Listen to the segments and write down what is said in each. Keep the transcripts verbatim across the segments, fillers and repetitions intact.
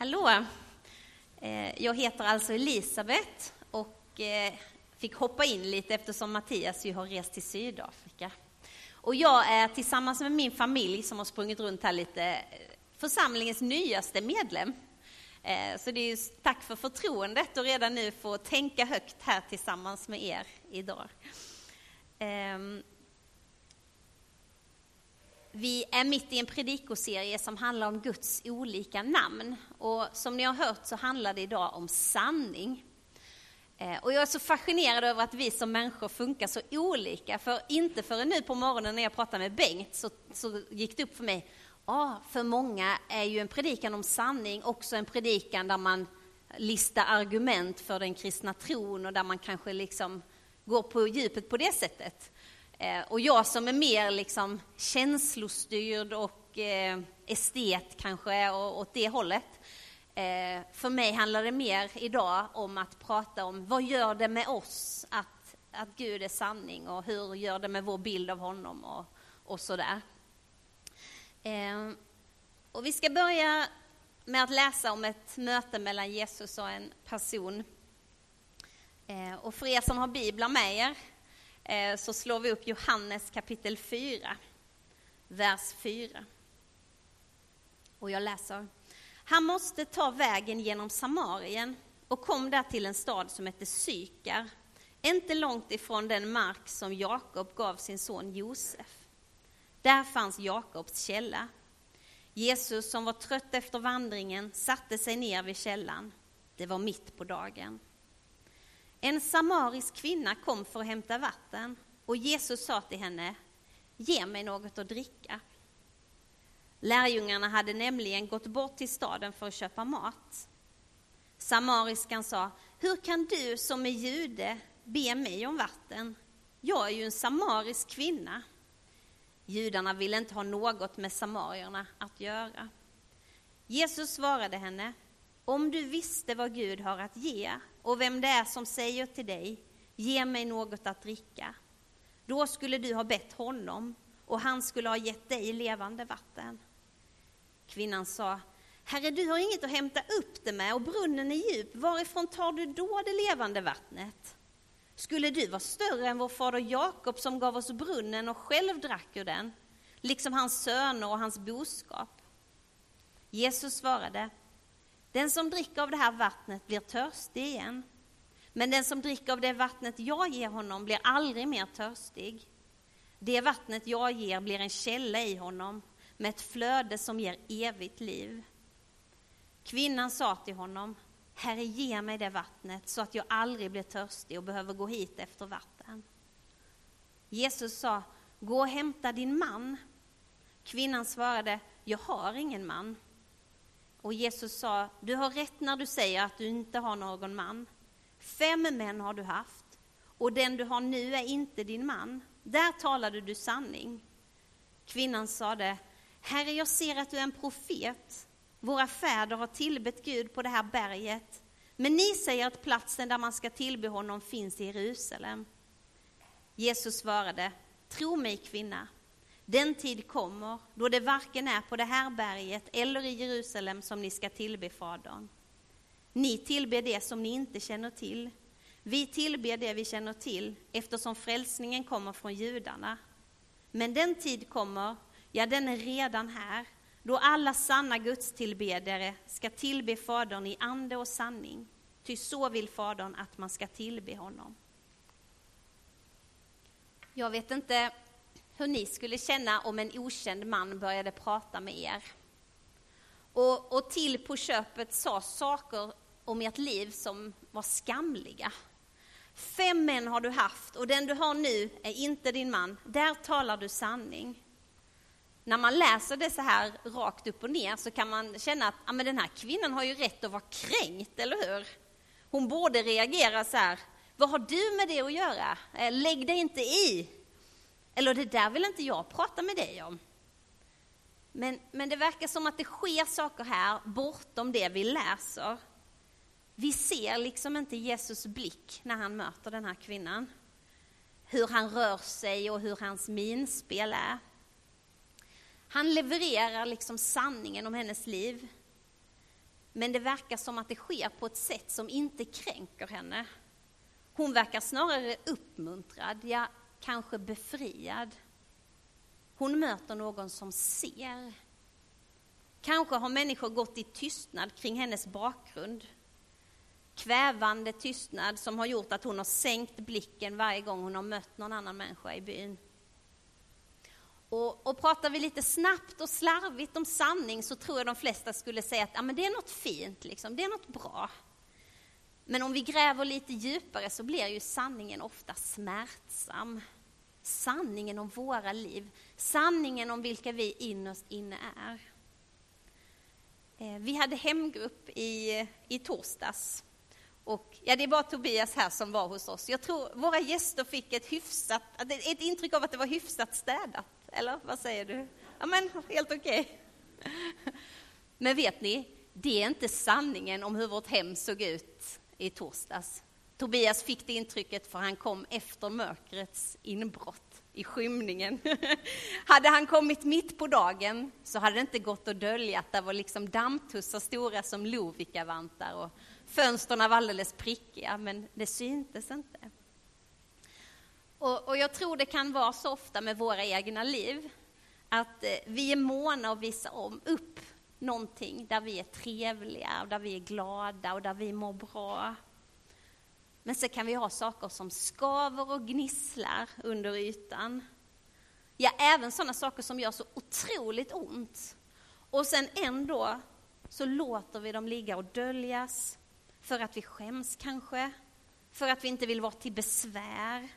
Hallå, jag heter alltså Elisabeth och fick hoppa in lite eftersom Mattias ju har rest till Sydafrika. Och jag är tillsammans med min familj som har sprungit runt här lite församlingens nyaste medlem. Så det är ju tack för förtroendet och redan nu få tänka högt här tillsammans med er idag. Vi är mitt i en predikoserie som handlar om Guds olika namn. Och som ni har hört så handlar det idag om sanning. Och jag är så fascinerad över att vi som människor funkar så olika. För inte förrän nu på morgonen när jag pratade med Bengt så, så gick det upp för mig. Ah, för många är ju en predikan om sanning också en predikan där man listar argument för den kristna tron. Och där man kanske liksom går på djupet på det sättet. Och jag som är mer liksom känslostyrd och eh, estet kanske och åt det hållet. Eh, för mig handlar det mer idag om att prata om vad gör det med oss att, att Gud är sanning och hur gör det med vår bild av honom och, och sådär. Eh, och vi ska börja med att läsa om ett möte mellan Jesus och en person. Eh, och för er som har biblar med er. Så slår vi upp Johannes kapitel fyra, vers fyra. Och jag läser. Han måste ta vägen genom Samarien och kom där till en stad som hette Sykar. Inte långt ifrån den mark som Jakob gav sin son Josef. Där fanns Jakobs källa. Jesus som var trött efter vandringen satte sig ner vid källan. Det var mitt på dagen. En samarisk kvinna kom för att hämta vatten och Jesus sa till henne, ge mig något att dricka. Lärjungarna hade nämligen gått bort till staden för att köpa mat. Samariskan sa, hur kan du som är jude be mig om vatten? Jag är ju en samarisk kvinna. Judarna ville inte ha något med samarierna att göra. Jesus svarade henne, om du visste vad Gud har att ge och vem det är som säger till dig, ge mig något att dricka. Då skulle du ha bett honom och han skulle ha gett dig levande vatten. Kvinnan sa, Herre, du har inget att hämta upp det med och brunnen är djup. Varifrån tar du då det levande vattnet? Skulle du vara större än vår fader Jakob som gav oss brunnen och själv drack ur den, liksom hans söner och hans boskap? Jesus svarade, den som dricker av det här vattnet blir törstig igen. Men den som dricker av det vattnet jag ger honom blir aldrig mer törstig. Det vattnet jag ger blir en källa i honom med ett flöde som ger evigt liv. Kvinnan sa till honom, Herre, ge mig det vattnet så att jag aldrig blir törstig och behöver gå hit efter vatten. Jesus sa, gå och hämta din man. Kvinnan svarade, jag har ingen man. Och Jesus sa, du har rätt när du säger att du inte har någon man. Fem män har du haft, och den du har nu är inte din man. Där talade du sanning. Kvinnan sade, Herre, jag ser att du är en profet. Våra fäder har tillbett Gud på det här berget. Men ni säger att platsen där man ska tillbe honom finns i Jerusalem. Jesus svarade, tro mig kvinna. Den tid kommer då det varken är på det här berget eller i Jerusalem som ni ska tillbe Fadern. Ni tillber det som ni inte känner till. Vi tillber det vi känner till eftersom frälsningen kommer från judarna. Men den tid kommer, ja den är redan här, då alla sanna Guds tillbedare ska tillbe Fadern i ande och sanning. Ty så vill Fadern att man ska tillbe honom. Jag vet inte hur ni skulle känna om en okänd man började prata med er. Och, och till på köpet sa saker om ert liv som var skamliga. Fem män har du haft och den du har nu är inte din man. Där talar du sanning. När man läser det så här rakt upp och ner så kan man känna att ja, men den här kvinnan har ju rätt att vara kränkt, eller hur? Hon borde reagera så här. Vad har du med det att göra? Lägg dig inte i. Eller det där vill inte jag prata med dig om. Men, men det verkar som att det sker saker här bortom det vi läser. Vi ser liksom inte Jesus blick när han möter den här kvinnan. Hur han rör sig och hur hans minspel är. Han levererar liksom sanningen om hennes liv. Men det verkar som att det sker på ett sätt som inte kränker henne. Hon verkar snarare uppmuntrad, ja, kanske befriad. Hon möter någon som ser. Kanske har människor gått i tystnad kring hennes bakgrund. Kvävande tystnad som har gjort att hon har sänkt blicken varje gång hon har mött någon annan människa i byn. Och, och pratar vi lite snabbt och slarvigt om sanning så tror jag de flesta skulle säga att ja, men det är något fint, liksom. Det är något bra. Men om vi gräver lite djupare så blir ju sanningen ofta smärtsam. Sanningen om våra liv. Sanningen om vilka vi innerst inne är. Vi hade hemgrupp i, i torsdags. Och, ja, det är bara Tobias här som var hos oss. Jag tror våra gäster fick ett, hyfsat, ett intryck av att det var hyfsat städat. Eller vad säger du? Ja, men helt okej. Men vet ni, det är inte sanningen om hur vårt hem såg ut i torsdags. Tobias fick det intrycket för han kom efter mörkrets inbrott i skymningen. Hade han kommit mitt på dagen så hade det inte gått att dölja att det var liksom dammtussar stora som lovikavantar och fönsterna var alldeles prickiga, men det syntes inte. Och, och jag tror det kan vara så ofta med våra egna liv att vi är måna att visa om upp någonting där vi är trevliga och där vi är glada och där vi mår bra. Men så kan vi ha saker som skaver och gnisslar under ytan. Ja, även sådana saker som gör så otroligt ont. Och sen ändå så låter vi dem ligga och döljas. För att vi skäms kanske. För att vi inte vill vara till besvär.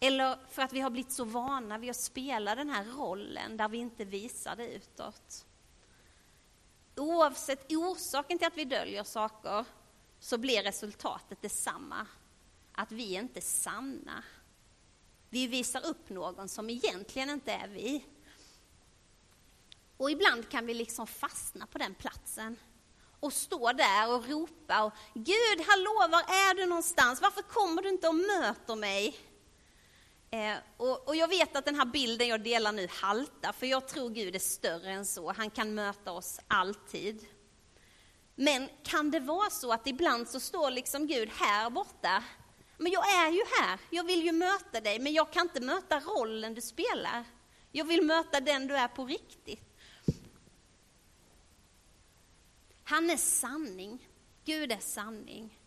Eller för att vi har blivit så vana vid att spela den här rollen där vi inte visar det utåt. Oavsett orsaken till att vi döljer saker så blir resultatet detsamma. Att vi inte är sanna. Vi visar upp någon som egentligen inte är vi. Och ibland kan vi liksom fastna på den platsen. Och stå där och ropa. Och, Gud, hallå, var är du någonstans? Varför kommer du inte och möter mig? Eh, och, och jag vet att den här bilden jag delar nu haltar. För jag tror Gud är större än så. Han kan möta oss alltid. Men kan det vara så att ibland så står liksom Gud här borta? Men jag är ju här. Jag vill ju möta dig. Men jag kan inte möta rollen du spelar. Jag vill möta den du är på riktigt. Han är sanning. Gud är sanning.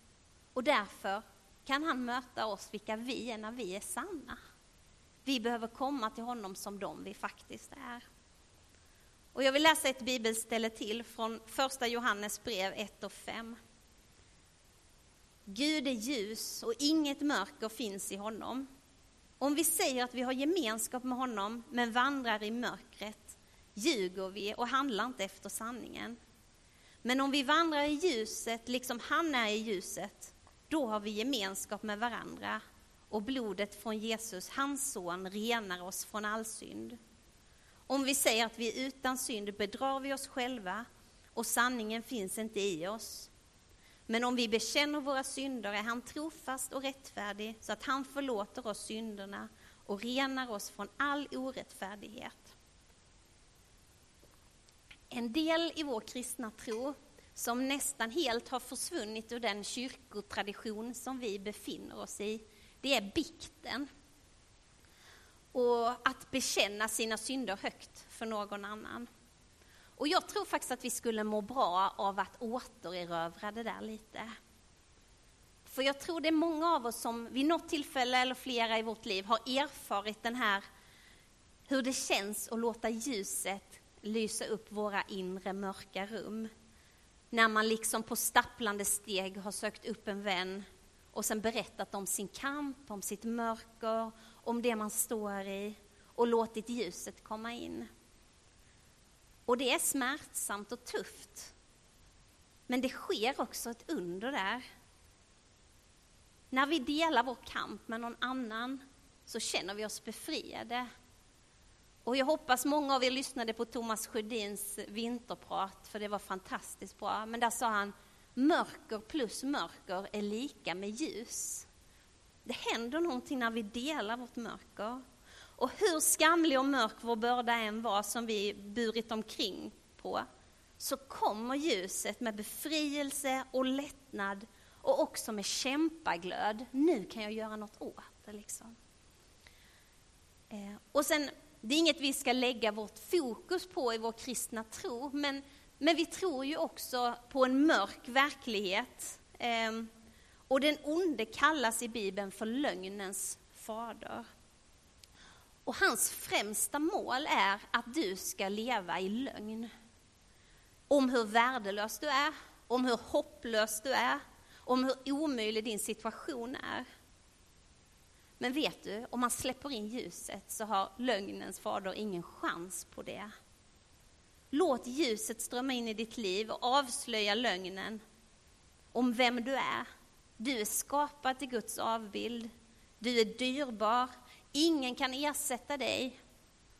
Och därför kan han möta oss vilka vi är när vi är sanna. Vi behöver komma till honom som de vi faktiskt är. Och jag vill läsa ett bibelställe till från första Johannes brev ett och fem. Gud är ljus och inget mörker finns i honom. Om vi säger att vi har gemenskap med honom men vandrar i mörkret, ljuger vi och handlar inte efter sanningen. Men om vi vandrar i ljuset liksom han är i ljuset, då har vi gemenskap med varandra. Och blodet från Jesus, hans son, renar oss från all synd. Om vi säger att vi är utan synd bedrar vi oss själva och sanningen finns inte i oss. Men om vi bekänner våra synder är han trofast och rättfärdig så att han förlåter oss synderna och renar oss från all orättfärdighet. En del i vår kristna tro som nästan helt har försvunnit ur den kyrkotradition som vi befinner oss i, det är bikten. Och att bekänna sina synder högt för någon annan. Och jag tror faktiskt att vi skulle må bra av att återerövra det där lite. För jag tror det är många av oss som vid något tillfälle eller flera i vårt liv har erfarit den här, hur det känns att låta ljuset lysa upp våra inre mörka rum. När man liksom på stapplande steg har sökt upp en vän och sen berättat om sin kamp, om sitt mörker, om det man står i och låtit ljuset komma in. Och det är smärtsamt och tufft. Men det sker också ett under där. När vi delar vår kamp med någon annan så känner vi oss befriade. Och jag hoppas många av er lyssnade på Thomas Sjödins vinterprat, för det var fantastiskt bra. Men där sa han, mörker plus mörker är lika med ljus. Det händer någonting när vi delar vårt mörker. Och hur skamlig och mörk vår börda än var som vi burit omkring på, så kommer ljuset med befrielse och lättnad och också med kämpaglöd. Nu kan jag göra något åt det liksom. Eh, och sen, det är inget vi ska lägga vårt fokus på i vår kristna tro, men, men vi tror ju också på en mörk verklighet. Eh, och den onde kallas i Bibeln för lögnens fader. Och hans främsta mål är att du ska leva i lögn. Om hur värdelös du är, om hur hopplös du är, om hur omöjlig din situation är. Men vet du, om man släpper in ljuset så har lögnens fader ingen chans på det. Låt ljuset strömma in i ditt liv och avslöja lögnen om vem du är. Du är skapad till Guds avbild. Du är dyrbar. Ingen kan ersätta dig.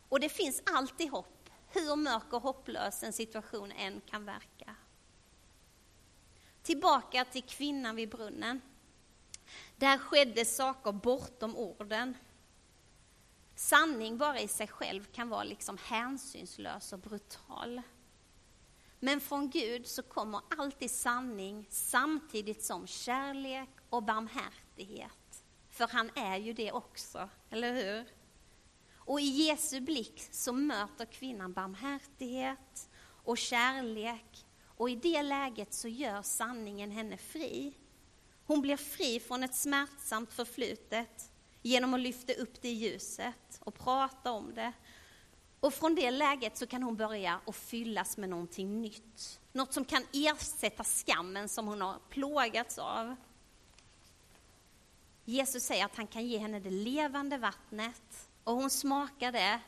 Och det finns alltid hopp, hur mörk och hopplös en situation än kan verka. Tillbaka till kvinnan vid brunnen. Där skedde saker bortom orden. Sanning bara i sig själv kan vara liksom hänsynslös och brutal. Men från Gud så kommer alltid sanning samtidigt som kärlek och barmhärtighet. För han är ju det också, eller hur? Och i Jesu blick så möter kvinnan barmhärtighet och kärlek. Och i det läget så gör sanningen henne fri. Hon blir fri från ett smärtsamt förflutet genom att lyfta upp det i ljuset och prata om det. Och från det läget så kan hon börja och fyllas med någonting nytt. Något som kan ersätta skammen som hon har plågats av. Jesus säger att han kan ge henne det levande vattnet. Och hon smakar det.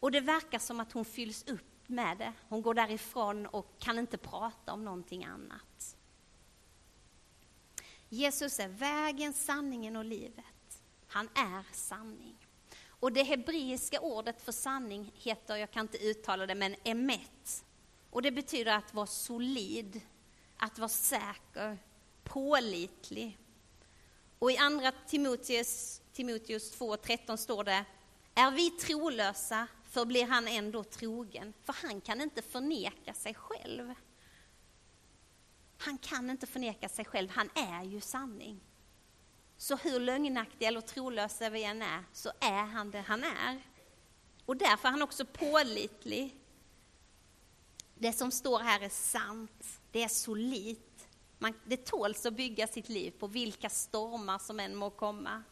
Och det verkar som att hon fylls upp med det. Hon går därifrån och kan inte prata om någonting annat. Jesus är vägen, sanningen och livet. Han är sanning. Och det hebreiska ordet för sanning heter, jag kan inte uttala det, men emet. Och det betyder att vara solid, att vara säker, pålitlig. Och i andra Timoteus, Timoteus två tretton står det: är vi trolösa förblir han ändå trogen, för han kan inte förneka sig själv. Han kan inte förneka sig själv, han är ju sanning. Så hur lögnaktig eller trolösa vi än är, så är han det han är. Och därför är han också pålitlig. Det som står här är sant, det är solitt. Man, det tåls att bygga sitt liv på vilka stormar som än må komma.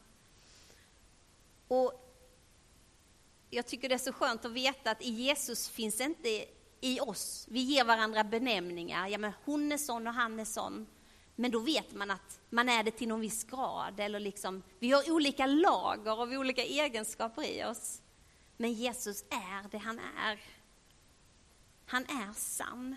Och jag tycker det är så skönt att veta att i Jesus finns inte i oss. Vi ger varandra benämningar. Ja, men hon är sån och han är sån. Men då vet man att man är det till någon viss grad. Eller liksom, vi har olika lager och olika egenskaper i oss. Men Jesus är det han är. Han är sann.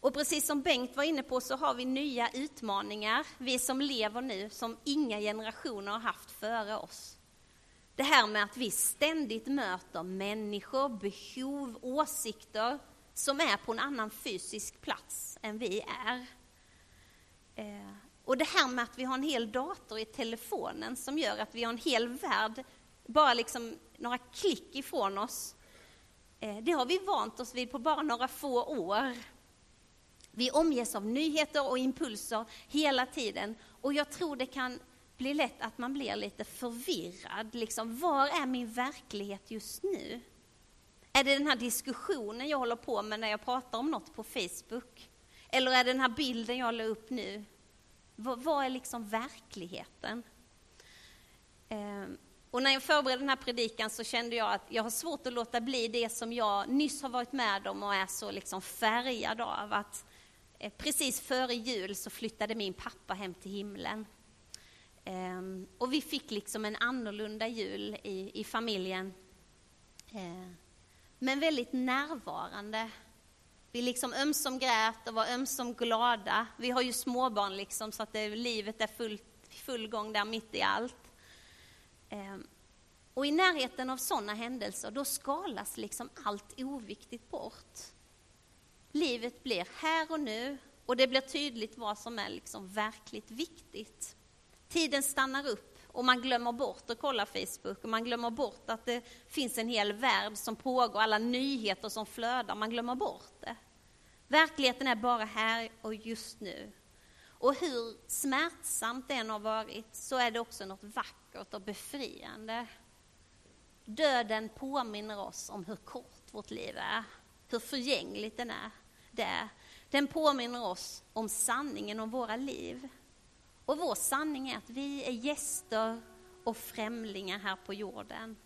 Och precis som Bengt var inne på så har vi nya utmaningar. Vi som lever nu som inga generationer har haft före oss. Det här med att vi ständigt möter människor, behov, åsikter som är på en annan fysisk plats än vi är. Eh, och det här med att vi har en hel dator i telefonen som gör att vi har en hel värld bara liksom några klick ifrån oss. Eh, det har vi vant oss vid på bara några få år. Vi omges av nyheter och impulser hela tiden, och jag tror det kan blir lätt att man blir lite förvirrad. Liksom, var är min verklighet just nu? Är det den här diskussionen jag håller på med när jag pratar om något på Facebook? Eller är det den här bilden jag la upp nu? Vad, vad är liksom verkligheten? Ehm, och när jag förberedde den här predikan så kände jag att jag har svårt att låta bli det som jag nyss har varit med om och är så liksom färgad av. Att, eh, precis före jul så flyttade min pappa hem till himlen. Och vi fick liksom en annorlunda jul i, i familjen. Men väldigt närvarande. Vi liksom ömsom grät och var ömsom glada. Vi har ju småbarn liksom, så att det, livet är full, full gång där mitt i allt. Och i närheten av sådana händelser då skalas liksom allt oviktigt bort. Livet blir här och nu, och det blir tydligt vad som är liksom verkligt viktigt. Tiden stannar upp Och man glömmer bort att kolla Facebook. Och man glömmer bort att det finns en hel värld som pågår. Alla nyheter som flödar. Man glömmer bort det. Verkligheten är bara här och just nu. Och hur smärtsamt det än har varit så är det också något vackert och befriande. Döden påminner oss om hur kort vårt liv är. Hur förgängligt den är. Det är. Den påminner oss om sanningen om våra liv. Och vår sanning är att vi är gäster och främlingar här på jorden.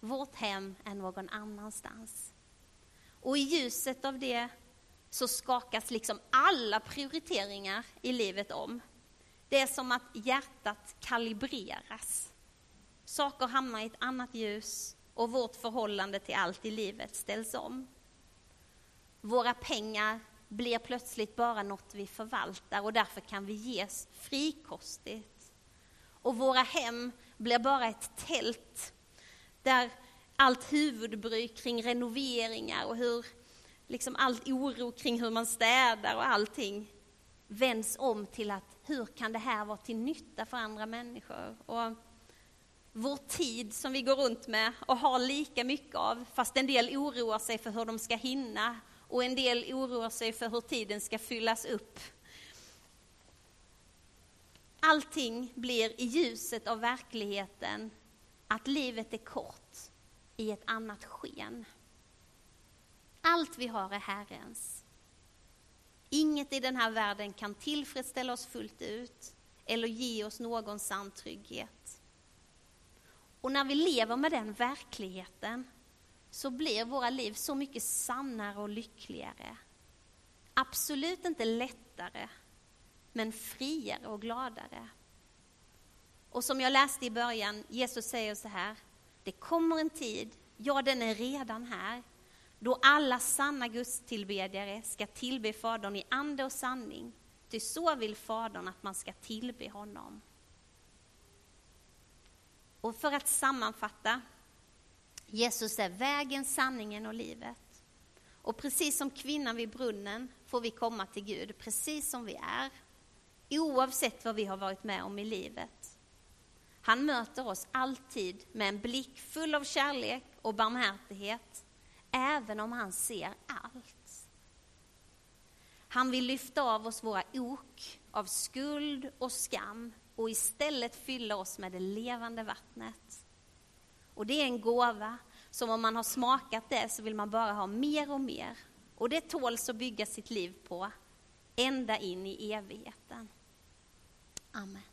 Vårt hem är någon annanstans. Och i ljuset av det så skakas liksom alla prioriteringar i livet om. Det är som att hjärtat kalibreras. Saker hamnar i ett annat ljus och vårt förhållande till allt i livet ställs om. Våra pengar blir plötsligt bara något vi förvaltar och därför kan vi ges frikostigt. Och våra hem blir bara ett tält där allt huvudbry kring renoveringar och hur liksom allt oro kring hur man städar och allting vänds om till att hur kan det här vara till nytta för andra människor? Och vår tid som vi går runt med och har lika mycket av, fast en del oroar sig för hur de ska hinna. Och en del oroar sig för hur tiden ska fyllas upp. Allting blir i ljuset av verkligheten att livet är kort i ett annat sken. Allt vi har är Herrens. Inget i den här världen kan tillfredsställa oss fullt ut eller ge oss någon sann trygghet. Och när vi lever med den verkligheten så blir våra liv så mycket sannare och lyckligare. Absolut inte lättare, men friare och gladare. Och som jag läste i början, Jesus säger så här: det kommer en tid, ja den är redan här, då alla sanna gudstillbedjare ska tillbe Fadern i ande och sanning. Ty så vill Fadern att man ska tillbe honom. Och för att sammanfatta, Jesus är vägen, sanningen och livet. Och precis som kvinnan vid brunnen får vi komma till Gud, precis som vi är. Oavsett vad vi har varit med om i livet. Han möter oss alltid med en blick full av kärlek och barmhärtighet. Även om han ser allt. Han vill lyfta av oss våra ok av skuld och skam. Och istället fylla oss med det levande vattnet. Och det är en gåva som om man har smakat det så vill man bara ha mer och mer. Och det tåls att bygga sitt liv på ända in i evigheten. Amen.